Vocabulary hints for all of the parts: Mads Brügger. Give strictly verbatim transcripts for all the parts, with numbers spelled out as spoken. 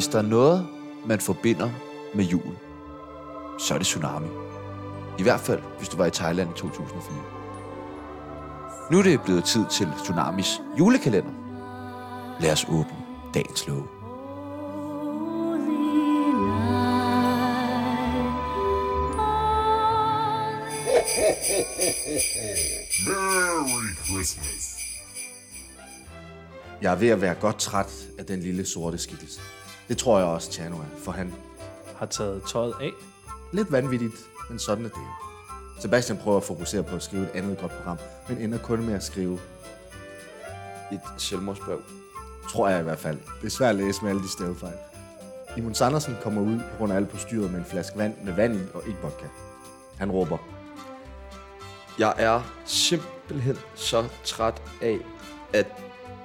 Hvis der er noget, man forbinder med jul, så er det tsunami. I hvert fald, hvis du var i Thailand i to tusind og fire. Nu er det blevet tid til Tsunamis julekalender. Lad os åbne dagens låge. Merry Christmas. Jeg er ved at være godt træt af den lille sorte skikkelse. Det tror jeg også, Tjano er, for han har taget tøjet af. Lidt vanvittigt, men sådan er det. Sebastian prøver at fokusere på at skrive et andet godt program, men ender kun med at skrive et selvmordsbrev. Tror jeg i hvert fald. Det er svært at læse med alle de stavefejl. Imon Sandersen kommer ud på grund af alle på styret med en flaske vand med vand i og ikke vodka. Han råber: Jeg er simpelthen så træt af, at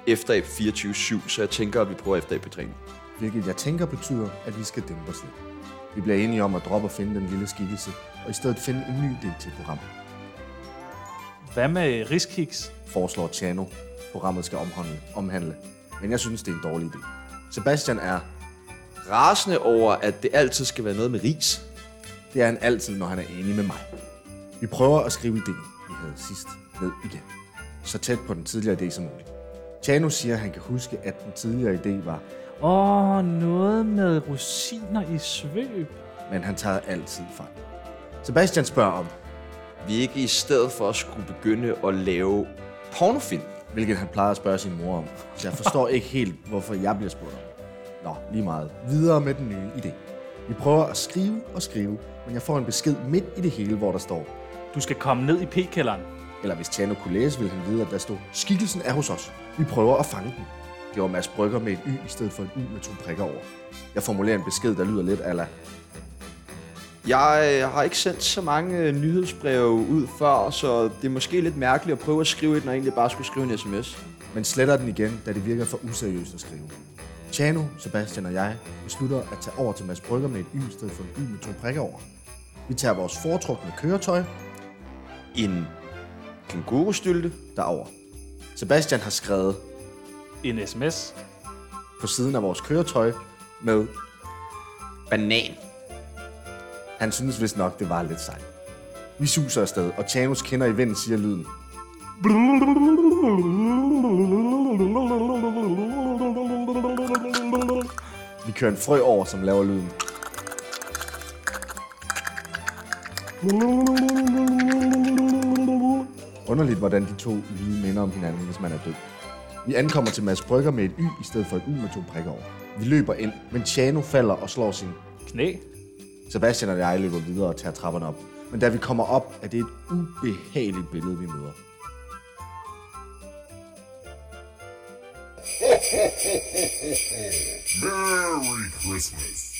efterab fireogtyve syv, så jeg tænker, at vi prøver efterab på træning. Hvilket jeg tænker betyder, at vi skal dæmpe os lidt. Vi bliver enige om at droppe og finde den lille skikkelse, og i stedet finde en ny del til programmet. Hvad med riskiks? Foreslår Tjano. Programmet skal omhandle, omhandle. Men jeg synes, det er en dårlig idé. Sebastian er rasende over, at det altid skal være noget med ris. Det er han altid, når han er enig med mig. Vi prøver at skrive idéen, vi havde sidst, ned igen. Så tæt på den tidligere idé som muligt. Tjano siger, at han kan huske, at den tidligere idé var Åh, oh, noget med rosiner i svøb. Men han tager altid fejl. Sebastian spørger om vi ikke i stedet for at skulle begynde at lave pornofilm. Hvilket han plejer at spørge sin mor om. Så jeg forstår ikke helt, hvorfor jeg bliver spurgt om. Nå, lige meget. Videre med den nye idé. Vi prøver at skrive og skrive, men jeg får en besked midt i det hele, hvor der står du skal komme ned i p-kælderen. Eller hvis Tjano kunne læse, ville han vide, at der stod skikkelsen er hos os. Vi prøver at fange den. Det var Mads Brügger med et y i stedet for et u med to prikker over. Jeg formulerer en besked, der lyder lidt ala jeg har ikke sendt så mange nyhedsbreve ud før, så det er måske lidt mærkeligt at prøve at skrive et, når jeg egentlig bare skulle skrive en sms. Men sletter den igen, da det virker for useriøst at skrive. Tjano, Sebastian og jeg beslutter at tage over til Mads Brügger med et y i stedet for et y med to prikker over. Vi tager vores foretrukne køretøj, en kængurustylte, derover. Sebastian har skrevet en sms på siden af vores køretøj med banan. Han synes vist nok, det var lidt sejt. Vi suser afsted, og Tjanos kender i vinden siger lyden. Vi kører en frø over, som laver lyden. Underligt, hvordan de to lige minder om hinanden, hvis man er død. Vi ankommer til Mads Brügger med et y i stedet for et u med to prikker over. Vi løber ind, men Tjano falder og slår sin knæ. Sebastian og jeg løber videre og tager trapperne op. Men da vi kommer op, er det et ubehageligt billede, vi møder. Merry Christmas.